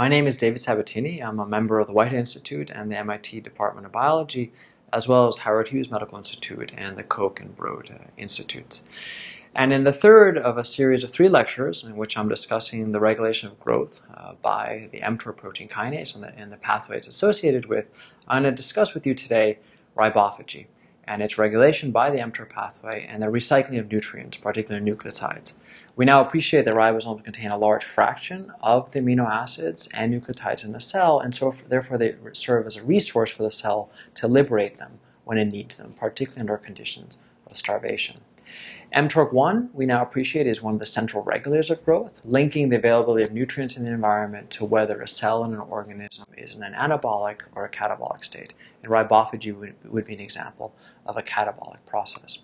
My name is David Sabatini. I'm a member of the Whitehead Institute and the MIT Department of Biology, as well as Howard Hughes Medical Institute and the Koch and Broad Institutes. And in the third of a series of three lectures in which I'm discussing the regulation of growth by the mTOR protein kinase and the pathway it's associated with, I'm going to discuss with you today ribophagy and its regulation by the mTOR pathway and the recycling of nutrients, particularly nucleotides. We now appreciate that ribosomes contain a large fraction of the amino acids and nucleotides in the cell, and so therefore they serve as a resource for the cell to liberate them when it needs them, particularly under conditions of starvation. mTORC1, we now appreciate, is one of the central regulators of growth, linking the availability of nutrients in the environment to whether a cell in an organism is in an anabolic or a catabolic state. And ribophagy would be an example of a catabolic process.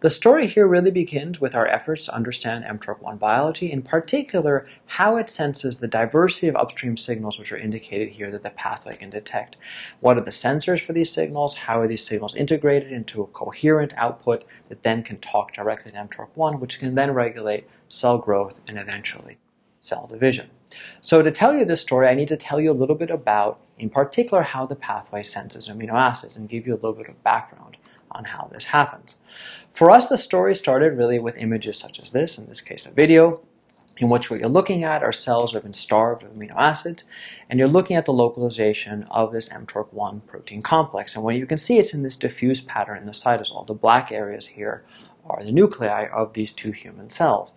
The story here really begins with our efforts to understand mTORC1 biology, in particular how it senses the diversity of upstream signals which are indicated here that the pathway can detect. What are the sensors for these signals? How are these signals integrated into a coherent output that then can talk directly to mTORC1, which can then regulate cell growth and eventually cell division. So to tell you this story, I need to tell you a little bit about, in particular, how the pathway senses amino acids and give you a little bit of background on how this happens. For us, the story started really with images such as this, in this case a video, in which what you're looking at are cells that have been starved of amino acids, and you're looking at the localization of this mTORC1 protein complex. And what you can see, it's in this diffuse pattern in the cytosol. The black areas here are the nuclei of these two human cells.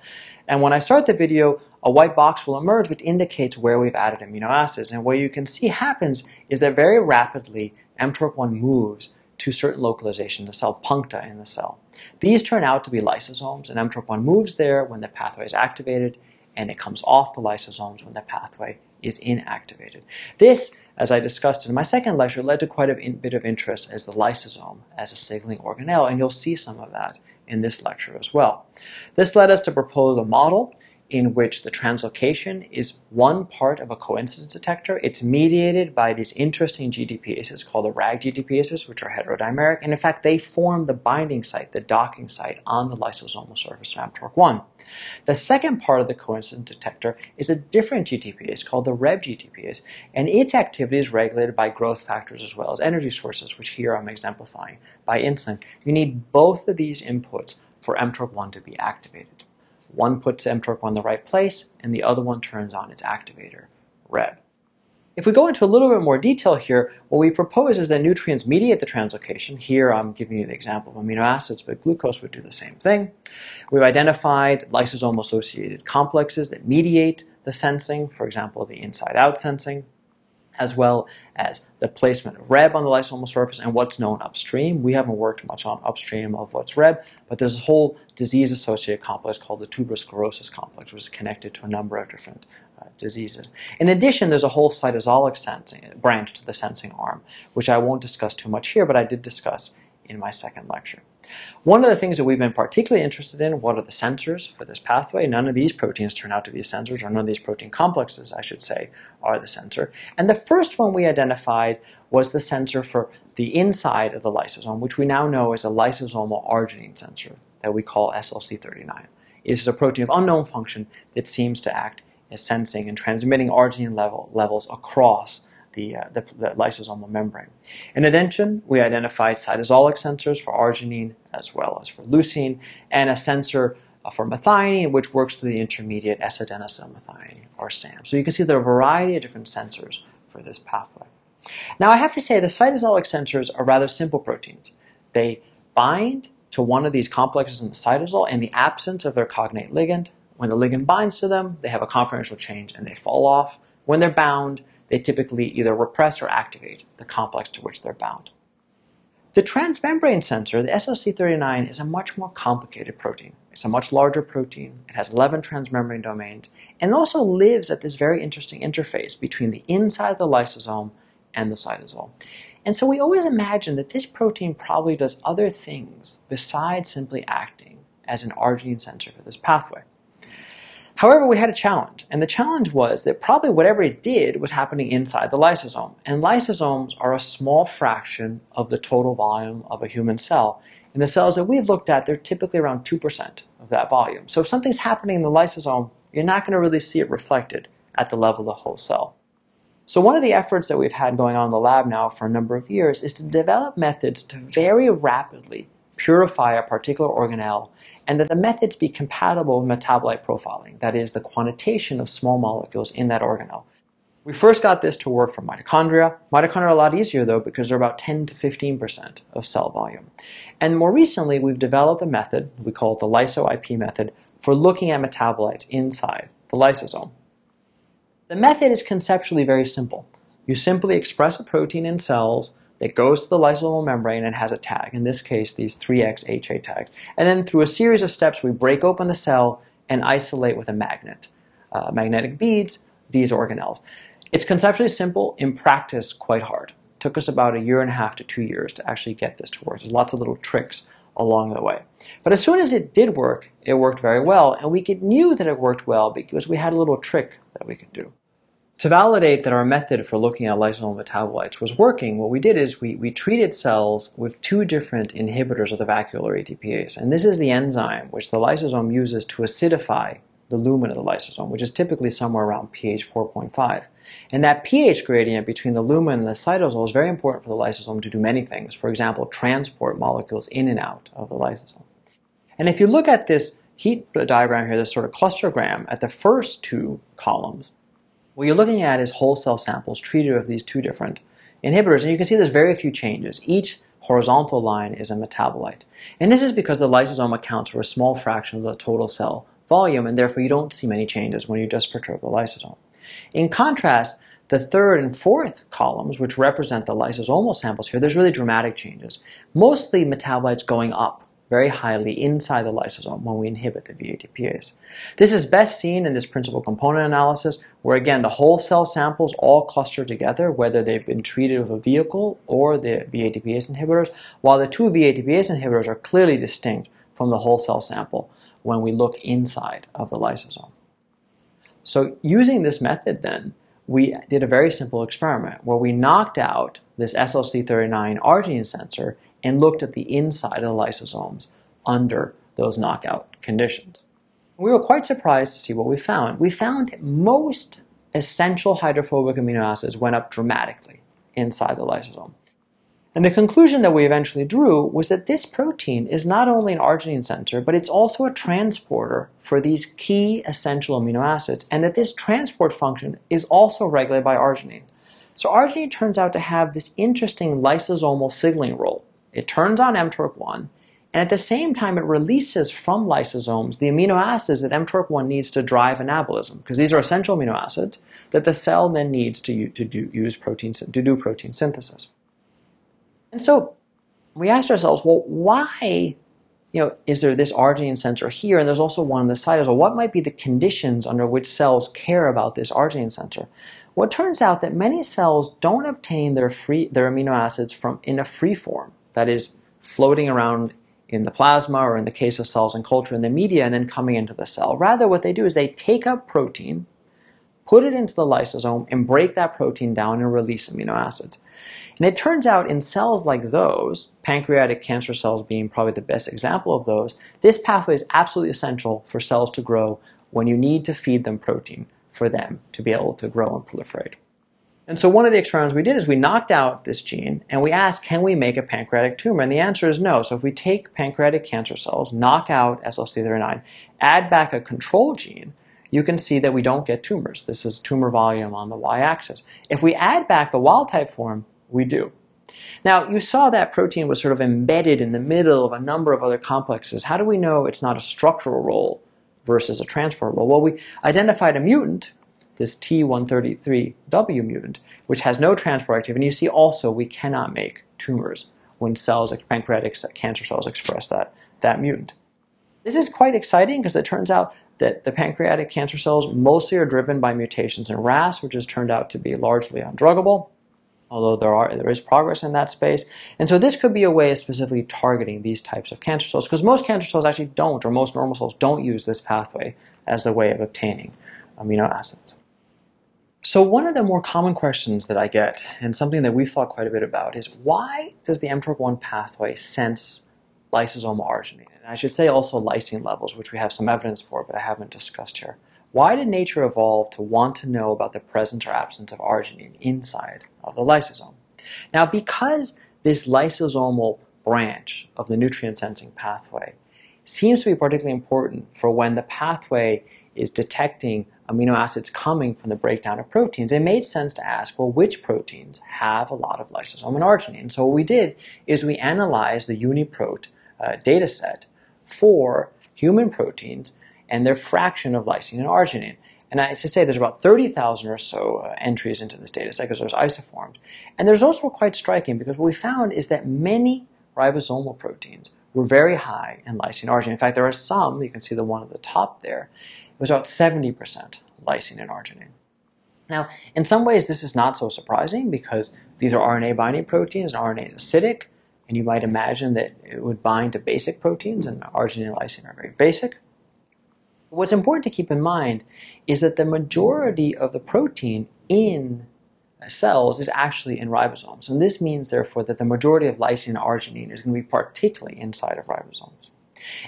And when I start the video, a white box will emerge which indicates where we've added amino acids. And what you can see happens is that very rapidly mTORC1 moves to certain localization, the cell puncta in the cell. These turn out to be lysosomes, and mTORC1 moves there when the pathway is activated, and it comes off the lysosomes when the pathway is inactivated. This, as I discussed in my second lecture, led to quite a bit of interest as the lysosome as a signaling organelle, and you'll see some of that in this lecture as well. This led us to propose a model in which the translocation is one part of a coincidence detector. It's mediated by these interesting GTPases called the RAG GTPases, which are heterodimeric, and in fact they form the binding site, the docking site, on the lysosomal surface of mTORC1. The second part of the coincidence detector is a different GTPase called the REB GTPase, and its activity is regulated by growth factors as well as energy sources, which here I'm exemplifying by insulin. You need both of these inputs for mTORC1 to be activated. One puts mTORC1 in the right place, and the other one turns on its activator, REB. If we go into a little bit more detail here, what we propose is that nutrients mediate the translocation. Here I'm giving you the example of amino acids, but glucose would do the same thing. We've identified lysosomal-associated complexes that mediate the sensing, for example, the inside-out sensing, as well as the placement of REB on the lysosomal surface and what's known upstream. We haven't worked much on upstream of what's REB, but there's a whole disease-associated complex called the tuberous sclerosis complex, which is connected to a number of different diseases. In addition, there's a whole cytosolic sensing, branch to the sensing arm, which I won't discuss too much here, but I did discuss in my second lecture. One of the things that we've been particularly interested in, what are the sensors for this pathway? None of these proteins turn out to be sensors, or none of these protein complexes, I should say, are the sensor. And the first one we identified was the sensor for the inside of the lysosome, which we now know is a lysosomal arginine sensor that we call SLC39. It is a protein of unknown function that seems to act as sensing and transmitting arginine levels across the lysosomal membrane. In addition, we identified cytosolic sensors for arginine as well as for leucine, and a sensor for methionine, which works through the intermediate S-adenosylmethionine, or SAM. So you can see there are a variety of different sensors for this pathway. Now I have to say the cytosolic sensors are rather simple proteins. They bind to one of these complexes in the cytosol in the absence of their cognate ligand. When the ligand binds to them, they have a conformational change and they fall off. When they're bound, they typically either repress or activate the complex to which they're bound. The transmembrane sensor, the SLC39, is a much more complicated protein. It's a much larger protein. It has 11 transmembrane domains, and also lives at this very interesting interface between the inside of the lysosome and the cytosol. And so we always imagine that this protein probably does other things besides simply acting as an arginine sensor for this pathway. However, we had a challenge, and the challenge was that probably whatever it did was happening inside the lysosome, and lysosomes are a small fraction of the total volume of a human cell. In the cells that we've looked at, they're typically around 2% of that volume. So if something's happening in the lysosome, you're not going to really see it reflected at the level of the whole cell. So one of the efforts that we've had going on in the lab now for a number of years is to develop methods to very rapidly purify a particular organelle, and that the methods be compatible with metabolite profiling, that is, the quantitation of small molecules in that organelle. We first got this to work for mitochondria. Mitochondria are a lot easier, though, because they're about 10 to 15% of cell volume. And more recently, we've developed a method, we call it the LysoIP method, for looking at metabolites inside the lysosome. The method is conceptually very simple. You simply express a protein in cells that goes to the lysosomal membrane and has a tag, in this case these 3XHA tags. And then through a series of steps we break open the cell and isolate with a magnet, magnetic beads, these organelles. It's conceptually simple, in practice quite hard. It took us about 1.5 to 2 years to actually get this to work. There's lots of little tricks along the way. But as soon as it did work, it worked very well, and we knew that it worked well because we had a little trick that we could do. To validate that our method for looking at lysosomal metabolites was working, what we did is we treated cells with 2 different inhibitors of the vacuolar ATPase. And this is the enzyme which the lysosome uses to acidify the lumen of the lysosome, which is typically somewhere around pH 4.5. And that pH gradient between the lumen and the cytosol is very important for the lysosome to do many things. For example, transport molecules in and out of the lysosome. And if you look at this heat diagram here, this sort of clustergram, at the first 2 columns, what you're looking at is whole cell samples treated with these 2 different inhibitors. And you can see there's very few changes. Each horizontal line is a metabolite. And this is because the lysosome accounts for a small fraction of the total cell volume, and therefore you don't see many changes when you just perturb the lysosome. In contrast, the 3rd and 4th columns, which represent the lysosomal samples here, there's really dramatic changes. Mostly metabolites going up very highly inside the lysosome when we inhibit the VATPase. This is best seen in this principal component analysis, where again the whole cell samples all cluster together, whether they've been treated with a vehicle or the VATPase inhibitors, while the 2 VATPase inhibitors are clearly distinct from the whole cell sample when we look inside of the lysosome. So using this method then, we did a very simple experiment where we knocked out this SLC39 arginine sensor and looked at the inside of the lysosomes under those knockout conditions. We were quite surprised to see what we found. We found that most essential hydrophobic amino acids went up dramatically inside the lysosome. And the conclusion that we eventually drew was that this protein is not only an arginine sensor, but it's also a transporter for these key essential amino acids, and that this transport function is also regulated by arginine. So arginine turns out to have this interesting lysosomal signaling role. It turns on mTORC1, and at the same time it releases from lysosomes the amino acids that mTORC1 needs to drive anabolism, because these are essential amino acids that the cell then needs to do protein synthesis. And so we asked ourselves, well, why is there this arginine sensor here, and there's also one on the cytosol? What might be the conditions under which cells care about this arginine sensor? Well, it turns out that many cells don't obtain their amino acids in a free form, that is, floating around in the plasma or in the case of cells in culture in the media and then coming into the cell. Rather, what they do is they take up protein, put it into the lysosome, and break that protein down and release amino acids. And it turns out in cells like those, pancreatic cancer cells being probably the best example of those, this pathway is absolutely essential for cells to grow when you need to feed them protein for them to be able to grow and proliferate. And so one of the experiments we did is we knocked out this gene and we asked, can we make a pancreatic tumor? And the answer is no. So if we take pancreatic cancer cells, knock out SLC39, add back a control gene, you can see that we don't get tumors. This is tumor volume on the y-axis. If we add back the wild-type form, we do. Now, you saw that protein was sort of embedded in the middle of a number of other complexes. How do we know it's not a structural role versus a transport role? Well, we identified a mutant, this T133W mutant, which has no transport activity. And you see also we cannot make tumors when cells, like pancreatic cancer cells, express that mutant. This is quite exciting because it turns out that the pancreatic cancer cells mostly are driven by mutations in RAS, which has turned out to be largely undruggable, although there is progress in that space. And so this could be a way of specifically targeting these types of cancer cells, because most cancer cells actually don't, or most normal cells don't use this pathway as the way of obtaining amino acids. So one of the more common questions that I get, and something that we've thought quite a bit about, is why does the mTORC1 pathway sense lysosomal arginine? And I should say also lysine levels, which we have some evidence for, but I haven't discussed here. Why did nature evolve to want to know about the presence or absence of arginine inside of the lysosome? Now, because this lysosomal branch of the nutrient sensing pathway seems to be particularly important for when the pathway is detecting amino acids coming from the breakdown of proteins, it made sense to ask, well, which proteins have a lot of lysosome and arginine? So what we did is we analyzed the UniProt data set for human proteins and their fraction of lysine and arginine. And as I say, there's about 30,000 or so entries into this data set because there's isoforms. And the results were quite striking because what we found is that many ribosomal proteins were very high in lysine and arginine. In fact, there are some, you can see the one at the top there, it was about 70% lysine and arginine. Now, in some ways, this is not so surprising because these are RNA-binding proteins, and RNA is acidic, and you might imagine that it would bind to basic proteins, and arginine and lysine are very basic. What's important to keep in mind is that the majority of the protein in cells is actually in ribosomes. And this means, therefore, that the majority of lysine and arginine is going to be particularly inside of ribosomes.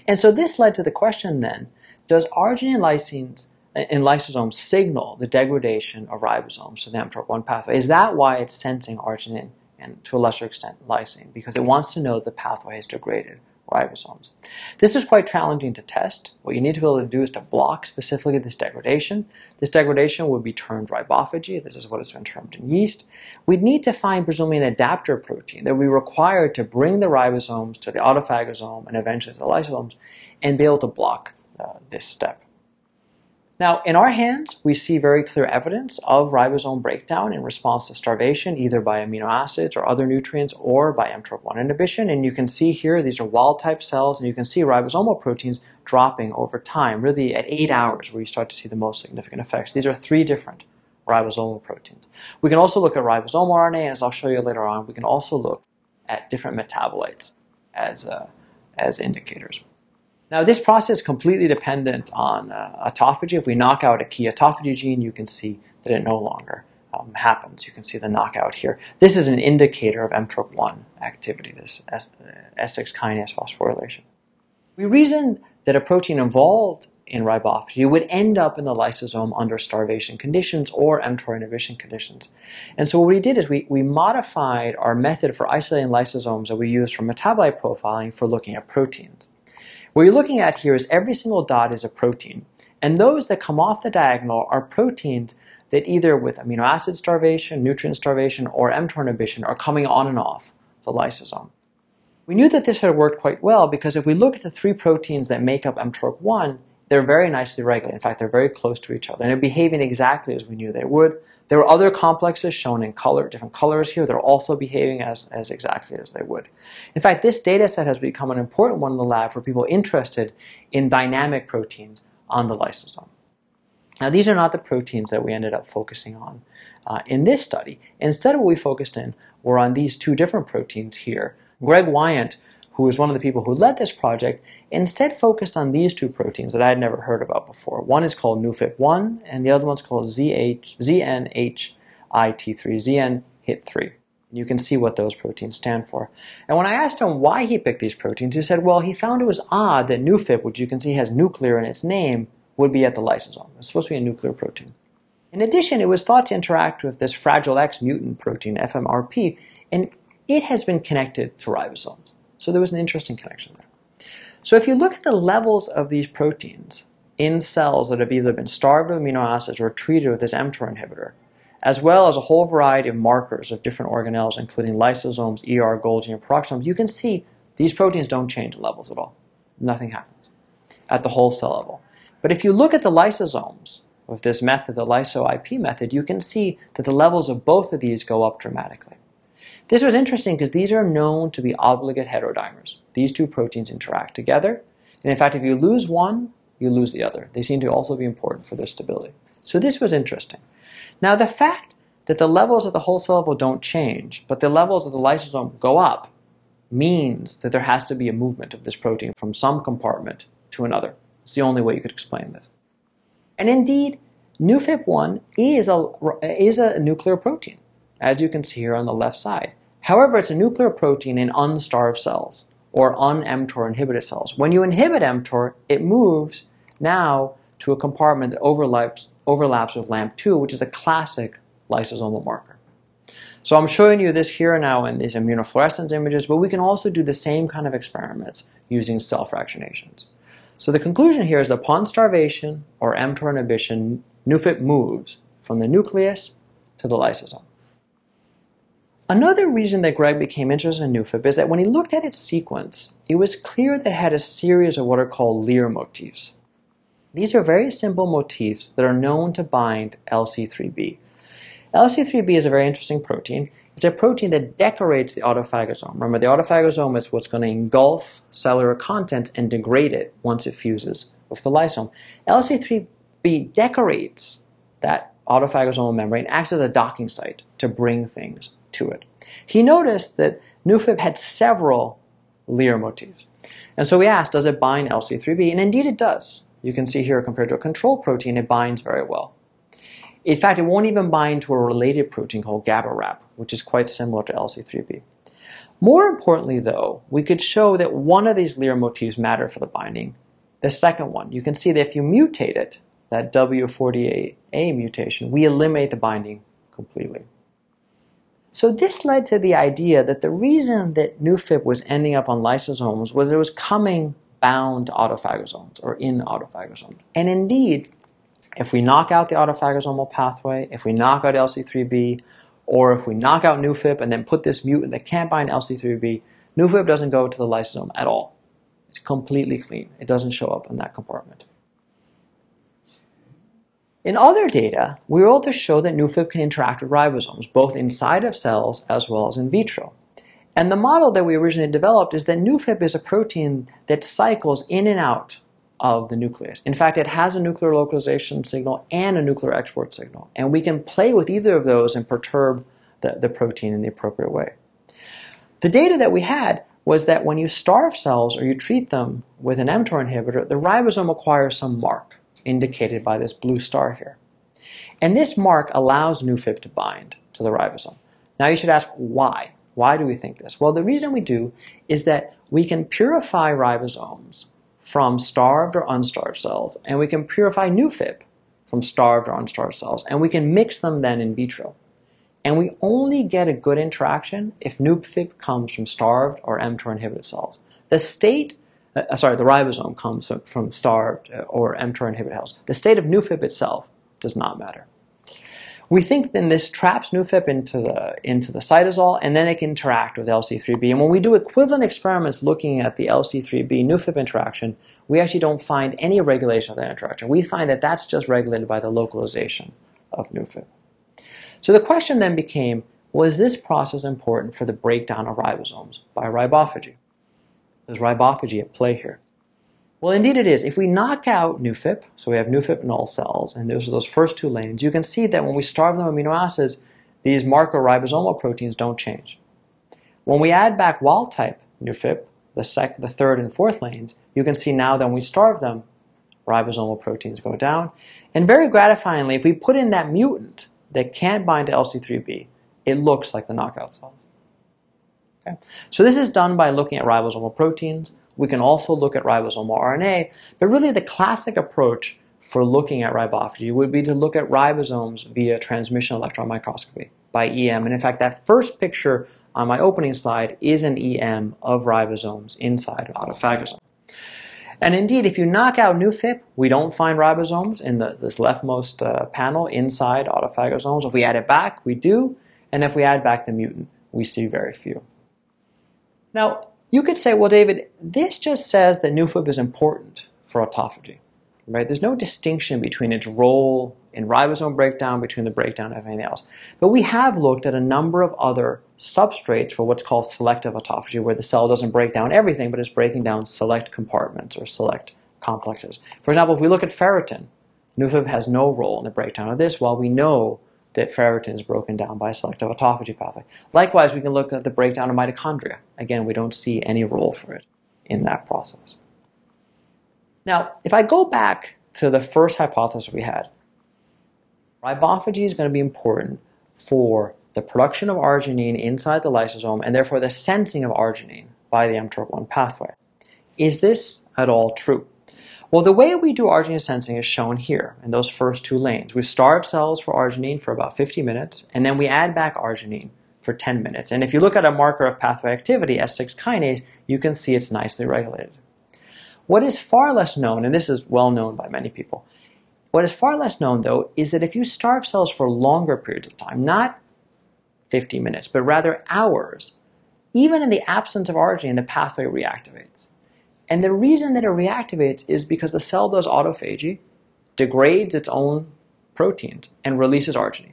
And so this led to the question then, does arginine and lysosomes signal the degradation of ribosomes to the mTORC1 pathway? Is that why it's sensing arginine and, to a lesser extent, lysine? Because it wants to know the pathway has degraded ribosomes. This is quite challenging to test. What you need to be able to do is to block specifically this degradation. This degradation would be termed ribophagy. This is what has been termed in yeast. We'd need to find presumably an adapter protein that we require to bring the ribosomes to the autophagosome and eventually to the lysosomes and be able to block this step. Now, in our hands, we see very clear evidence of ribosome breakdown in response to starvation, either by amino acids or other nutrients or by mTORC1 inhibition. And you can see here, these are wild-type cells, and you can see ribosomal proteins dropping over time, really at 8 hours where you start to see the most significant effects. These are 3 different ribosomal proteins. We can also look at ribosomal RNA, and as I'll show you later on, we can also look at different metabolites as indicators. Now, this process is completely dependent on autophagy. If we knock out a key autophagy gene, you can see that it no longer happens. You can see the knockout here. This is an indicator of mTORC1 activity, this S6 kinase phosphorylation. We reasoned that a protein involved in ribophagy would end up in the lysosome under starvation conditions or mTOR inhibition conditions. And so what we did is we modified our method for isolating lysosomes that we used for metabolite profiling for looking at proteins. What you're looking at here is every single dot is a protein, and those that come off the diagonal are proteins that either with amino acid starvation, nutrient starvation, or mTOR inhibition are coming on and off the lysosome. We knew that this had worked quite well because if we look at the 3 proteins that make up mTORC1, they're very nicely regulated. In fact, they're very close to each other, and they're behaving exactly as we knew they would. There were other complexes shown in color, different colors here. They're also behaving as exactly as they would. In fact, this data set has become an important one in the lab for people interested in dynamic proteins on the lysosome. Now, these are not the proteins that we ended up focusing on in this study. Instead, what we focused in were on these 2 different proteins here. Greg Wyant, who was one of the people who led this project, instead focused on these 2 proteins that I had never heard about before. One is called NUFIP1, and the other one's called ZNHIT3, ZNHIT3. You can see what those proteins stand for. And when I asked him why he picked these proteins, he said, well, he found it was odd that NUFIP, which you can see has nuclear in its name, would be at the lysosome. It's supposed to be a nuclear protein. In addition, it was thought to interact with this fragile X mutant protein, FMRP, and it has been connected to ribosomes. So there was an interesting connection there. So if you look at the levels of these proteins in cells that have either been starved of amino acids or treated with this mTOR inhibitor, as well as a whole variety of markers of different organelles, including lysosomes, ER, Golgi, and peroxisomes, you can see these proteins don't change in levels at all. Nothing happens at the whole cell level. But if you look at the lysosomes with this method, the LysoIP method, you can see that the levels of both of these go up dramatically. This was interesting because these are known to be obligate heterodimers. These 2 proteins interact together. And in fact, if you lose one, you lose the other. They seem to also be important for their stability. So this was interesting. Now, the fact that the levels at the whole cell level don't change, but the levels of the lysosome go up, means that there has to be a movement of this protein from some compartment to another. It's the only way you could explain this. And indeed, NUFIP1 is a nuclear protein, as you can see here on the left side. However, it's a nuclear protein in unstarved cells or un-mTOR inhibited cells. When you inhibit mTOR, it moves now to a compartment that overlaps with LAMP2, which is a classic lysosomal marker. So I'm showing you this here and now in these immunofluorescence images, but we can also do the same kind of experiments using cell fractionations. So the conclusion here is that upon starvation or mTOR inhibition, NUFIP moves from the nucleus to the lysosome. Another reason that Greg became interested in NUFIP is that when he looked at its sequence, it was clear that it had a series of what are called LIR motifs. These are very simple motifs that are known to bind LC3B. LC3B is a very interesting protein. It's a protein that decorates the autophagosome. Remember, the autophagosome is what's going to engulf cellular content and degrade it once it fuses with the lysosome. LC3B decorates that autophagosomal membrane, acts as a docking site to bring things to it. He noticed that NUFIP had several LIR motifs. And so we asked, does it bind LC3B? And indeed it does. You can see here, compared to a control protein, it binds very well. In fact, it won't even bind to a related protein called GABARAP, which is quite similar to LC3B. More importantly, though, we could show that one of these LIR motifs matter for the binding. The second one, you can see that if you mutate it, that W48A mutation, we eliminate the binding completely. So this led to the idea that the reason that NUFIP was ending up on lysosomes was it was coming bound to autophagosomes or in autophagosomes. And indeed, if we knock out the autophagosomal pathway, if we knock out LC3B, or if we knock out NUFIP and then put this mutant that can't bind LC3B, NUFIP doesn't go to the lysosome at all. It's completely clean. It doesn't show up in that compartment. In other data, we were able to show that NUFIP can interact with ribosomes, both inside of cells as well as in vitro. And the model that we originally developed is that NUFIP is a protein that cycles in and out of the nucleus. In fact, it has a nuclear localization signal and a nuclear export signal. And we can play with either of those and perturb the protein in the appropriate way. The data that we had was that when you starve cells or you treat them with an mTOR inhibitor, the ribosome acquires some mark, indicated by this blue star here. And this mark allows NUFIP to bind to the ribosome. Now you should ask, why? Why do we think this? Well, the reason we do is that we can purify ribosomes from starved or unstarved cells, and we can purify NUFIP from starved or unstarved cells, and we can mix them then in vitro. And we only get a good interaction if NUFIP comes from starved or mTOR inhibited cells. The ribosome comes from starved or mTOR inhibited cells. The state of NUFIP itself does not matter. We think then this traps NUFIP into the cytosol, and then it can interact with LC3B. And when we do equivalent experiments looking at the LC3B NUFIP interaction, we actually don't find any regulation of that interaction. We find that that's just regulated by the localization of NUFIP. So the question then became, was this process important for the breakdown of ribosomes by ribophagy? Is ribophagy at play here? Well, indeed it is. If we knock out NUFIP, so we have NUFIP null cells, and those are those first two lanes, you can see that when we starve them amino acids, these marker ribosomal proteins don't change. When we add back wild type NUFIP, the third and fourth lanes, you can see now that when we starve them, ribosomal proteins go down. And very gratifyingly, if we put in that mutant that can't bind to LC3B, it looks like the knockout cells. Okay. So this is done by looking at ribosomal proteins. We can also look at ribosomal RNA, but really the classic approach for looking at ribophagy would be to look at ribosomes via transmission electron microscopy by EM. And in fact, that first picture on my opening slide is an EM of ribosomes inside of autophagosome. And indeed, if you knock out NUFIP, we don't find ribosomes in this leftmost panel inside autophagosomes. If we add it back, we do. And if we add back the mutant, we see very few. Now, you could say, well, David, this just says that NUFIP is important for autophagy, right? There's no distinction between its role in ribosome breakdown, between the breakdown of anything else. But we have looked at a number of other substrates for what's called selective autophagy, where the cell doesn't break down everything, but it's breaking down select compartments or select complexes. For example, if we look at ferritin, NUFIP has no role in the breakdown of this, while we know that ferritin is broken down by a selective autophagy pathway. Likewise, we can look at the breakdown of mitochondria. Again, we don't see any role for it in that process. Now, if I go back to the first hypothesis we had, ribophagy is going to be important for the production of arginine inside the lysosome and therefore the sensing of arginine by the mTORC1 pathway. Is this at all true? Well, the way we do arginine sensing is shown here in those first two lanes. We starve cells for arginine for about 50 minutes, and then we add back arginine for 10 minutes. And if you look at a marker of pathway activity, S6 kinase, you can see it's nicely regulated. What is far less known, and this is well known by many people, what is far less known, though, is that if you starve cells for longer periods of time, not 50 minutes, but rather hours, even in the absence of arginine, the pathway reactivates. And the reason that it reactivates is because the cell does autophagy, degrades its own proteins, and releases arginine.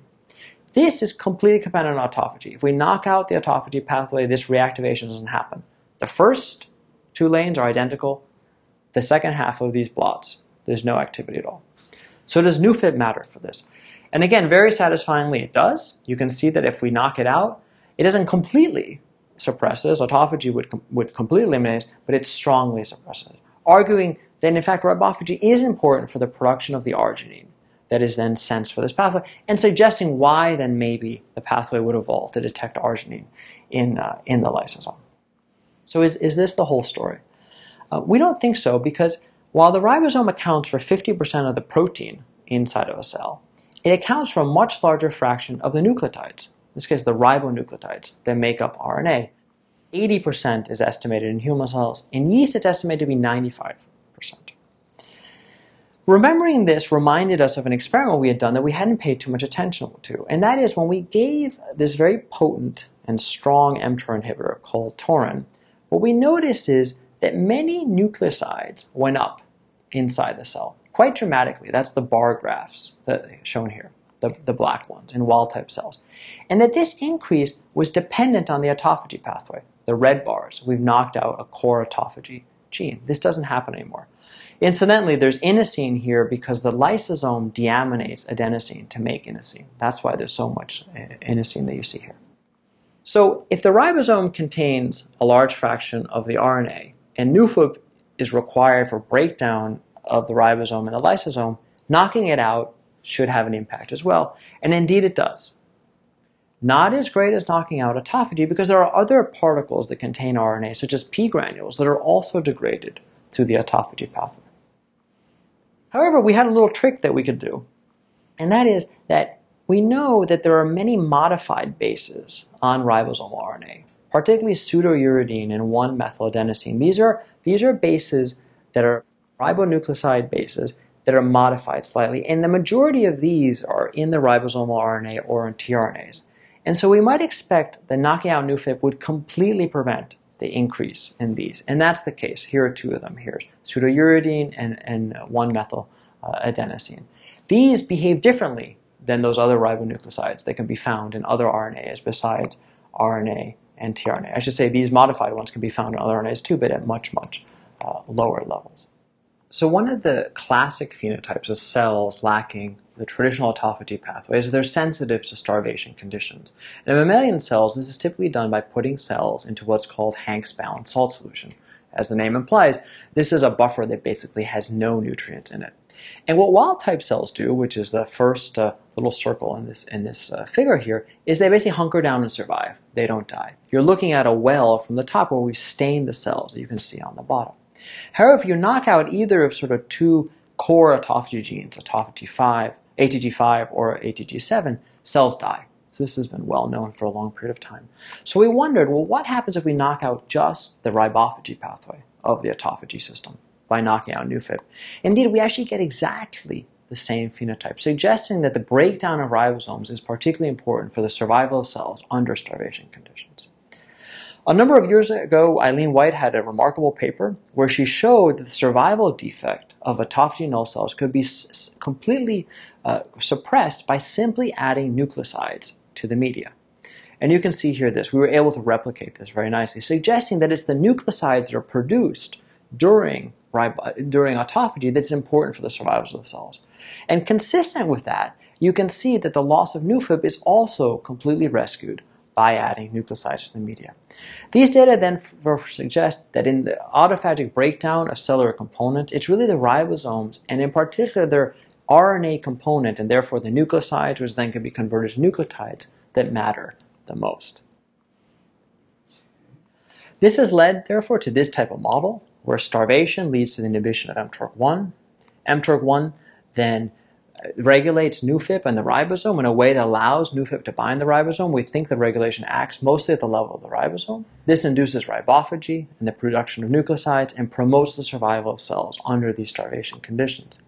This is completely dependent on autophagy. If we knock out the autophagy pathway, this reactivation doesn't happen. The first two lanes are identical. The second half of these blots, there's no activity at all. So does NUFIP matter for this? And again, very satisfyingly, it does. You can see that if we knock it out, it doesn't completely suppress this. Autophagy would completely eliminate it, but it strongly suppresses it, arguing that, in fact, ribophagy is important for the production of the arginine that is then sensed for this pathway, and suggesting why then maybe the pathway would evolve to detect arginine in the lysosome. So is this the whole story? We don't think so, because while the ribosome accounts for 50% of the protein inside of a cell, it accounts for a much larger fraction of the nucleotides, in this case the ribonucleotides that make up RNA. 80% is estimated in human cells. In yeast, it's estimated to be 95%. Remembering this reminded us of an experiment we had done that we hadn't paid too much attention to, and that is when we gave this very potent and strong mTOR inhibitor called torin, what we noticed is that many nucleosides went up inside the cell, quite dramatically. That's the bar graphs that are shown here, the black ones in wild-type cells. And that this increase was dependent on the autophagy pathway, the red bars. We've knocked out a core autophagy gene. This doesn't happen anymore. Incidentally, there's inosine here because the lysosome deaminates adenosine to make inosine. That's why there's so much inosine that you see here. So if the ribosome contains a large fraction of the RNA, and NUFIP is required for breakdown of the ribosome and the lysosome, knocking it out should have an impact as well. And indeed it does. Not as great as knocking out autophagy, because there are other particles that contain RNA, such as P granules, that are also degraded through the autophagy pathway. However, we had a little trick that we could do, and that is that we know that there are many modified bases on ribosomal RNA, particularly pseudouridine and 1-methyladenosine. These are bases that are ribonucleoside bases that are modified slightly, and the majority of these are in the ribosomal RNA or in tRNAs. And so we might expect that knocking out NUFIP would completely prevent the increase in these, and that's the case. Here are two of them. Here's pseudouridine and 1-methyladenosine. These behave differently than those other ribonucleosides that can be found in other RNAs besides RNA and tRNA. I should say these modified ones can be found in other RNAs too, but at much, much lower levels. So one of the classic phenotypes of cells lacking the traditional autophagy pathway is they're sensitive to starvation conditions. In mammalian cells, this is typically done by putting cells into what's called Hanks balanced salt solution. As the name implies, this is a buffer that basically has no nutrients in it. And what wild-type cells do, which is the first little circle in this figure here, is they basically hunker down and survive. They don't die. You're looking at a well from the top where we've stained the cells that you can see on the bottom. However, if you knock out either of sort of two core autophagy genes, ATG5 or ATG7, cells die. So this has been well known for a long period of time. So we wondered, well, what happens if we knock out just the ribophagy pathway of the autophagy system by knocking out NUFIP? Indeed, we actually get exactly the same phenotype, suggesting that the breakdown of ribosomes is particularly important for the survival of cells under starvation conditions. A number of years ago, Eileen White had a remarkable paper where she showed that the survival defect of autophagy null cells could be completely suppressed by simply adding nucleosides to the media. And you can see here this. We were able to replicate this very nicely, suggesting that it's the nucleosides that are produced during autophagy that's important for the survival of the cells. And consistent with that, you can see that the loss of NUFIP is also completely rescued by adding nucleosides to the media. These data then suggest that in the autophagic breakdown of cellular components, it's really the ribosomes, and in particular their RNA component, and therefore the nucleosides, which then can be converted to nucleotides, that matter the most. This has led, therefore, to this type of model, where starvation leads to the inhibition of mTORC1. mTORC1 then regulates NUFIP and the ribosome in a way that allows NUFIP to bind the ribosome. We think the regulation acts mostly at the level of the ribosome. This induces ribophagy and the production of nucleosides and promotes the survival of cells under these starvation conditions.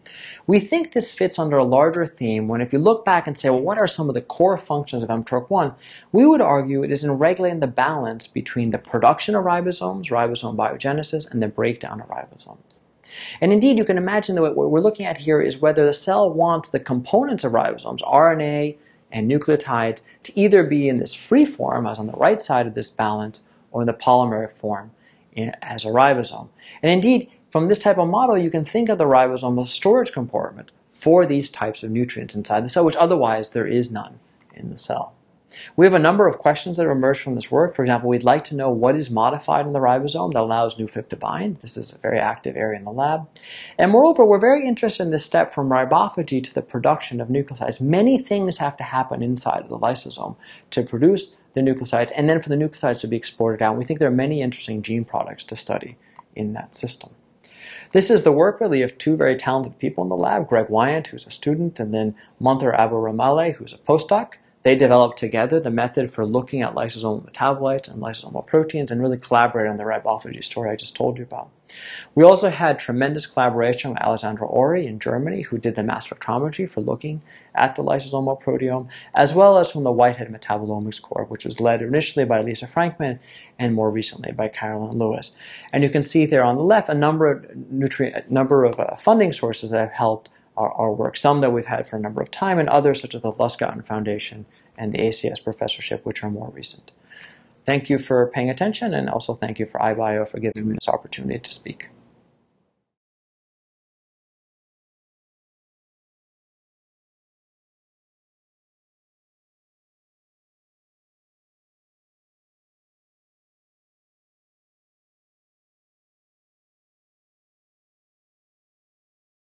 We think this fits under a larger theme when, if you look back and say, well, what are some of the core functions of mTORC1? We would argue it is in regulating the balance between the production of ribosomes, ribosome biogenesis, and the breakdown of ribosomes. And indeed, you can imagine that what we're looking at here is whether the cell wants the components of ribosomes, RNA and nucleotides, to either be in this free form, as on the right side of this balance, or in the polymeric form as a ribosome. And indeed, from this type of model, you can think of the ribosome as a storage compartment for these types of nutrients inside the cell, which otherwise there is none in the cell. We have a number of questions that have emerged from this work. For example, we'd like to know what is modified in the ribosome that allows NUFIP to bind. This is a very active area in the lab. And moreover, we're very interested in this step from ribophagy to the production of nucleosides. Many things have to happen inside of the lysosome to produce the nucleosides and then for the nucleosides to be exported out. We think there are many interesting gene products to study in that system. This is the work, really, of two very talented people in the lab, Greg Wyant, who's a student, and then Monther Abu-Ramale, who's a postdoc. They developed together the method for looking at lysosomal metabolites and lysosomal proteins and really collaborated on the ribophagy story I just told you about. We also had tremendous collaboration with Alessandro Ori in Germany, who did the mass spectrometry for looking at the lysosomal proteome, as well as from the Whitehead Metabolomics Corp, which was led initially by Lisa Frankman and more recently by Carolyn Lewis. And you can see there on the left a number of funding sources that have helped our work, some that we've had for a number of time, and others such as the Luskouten Foundation and the ACS Professorship, which are more recent. Thank you for paying attention, and also thank you for iBio for giving me this opportunity to speak.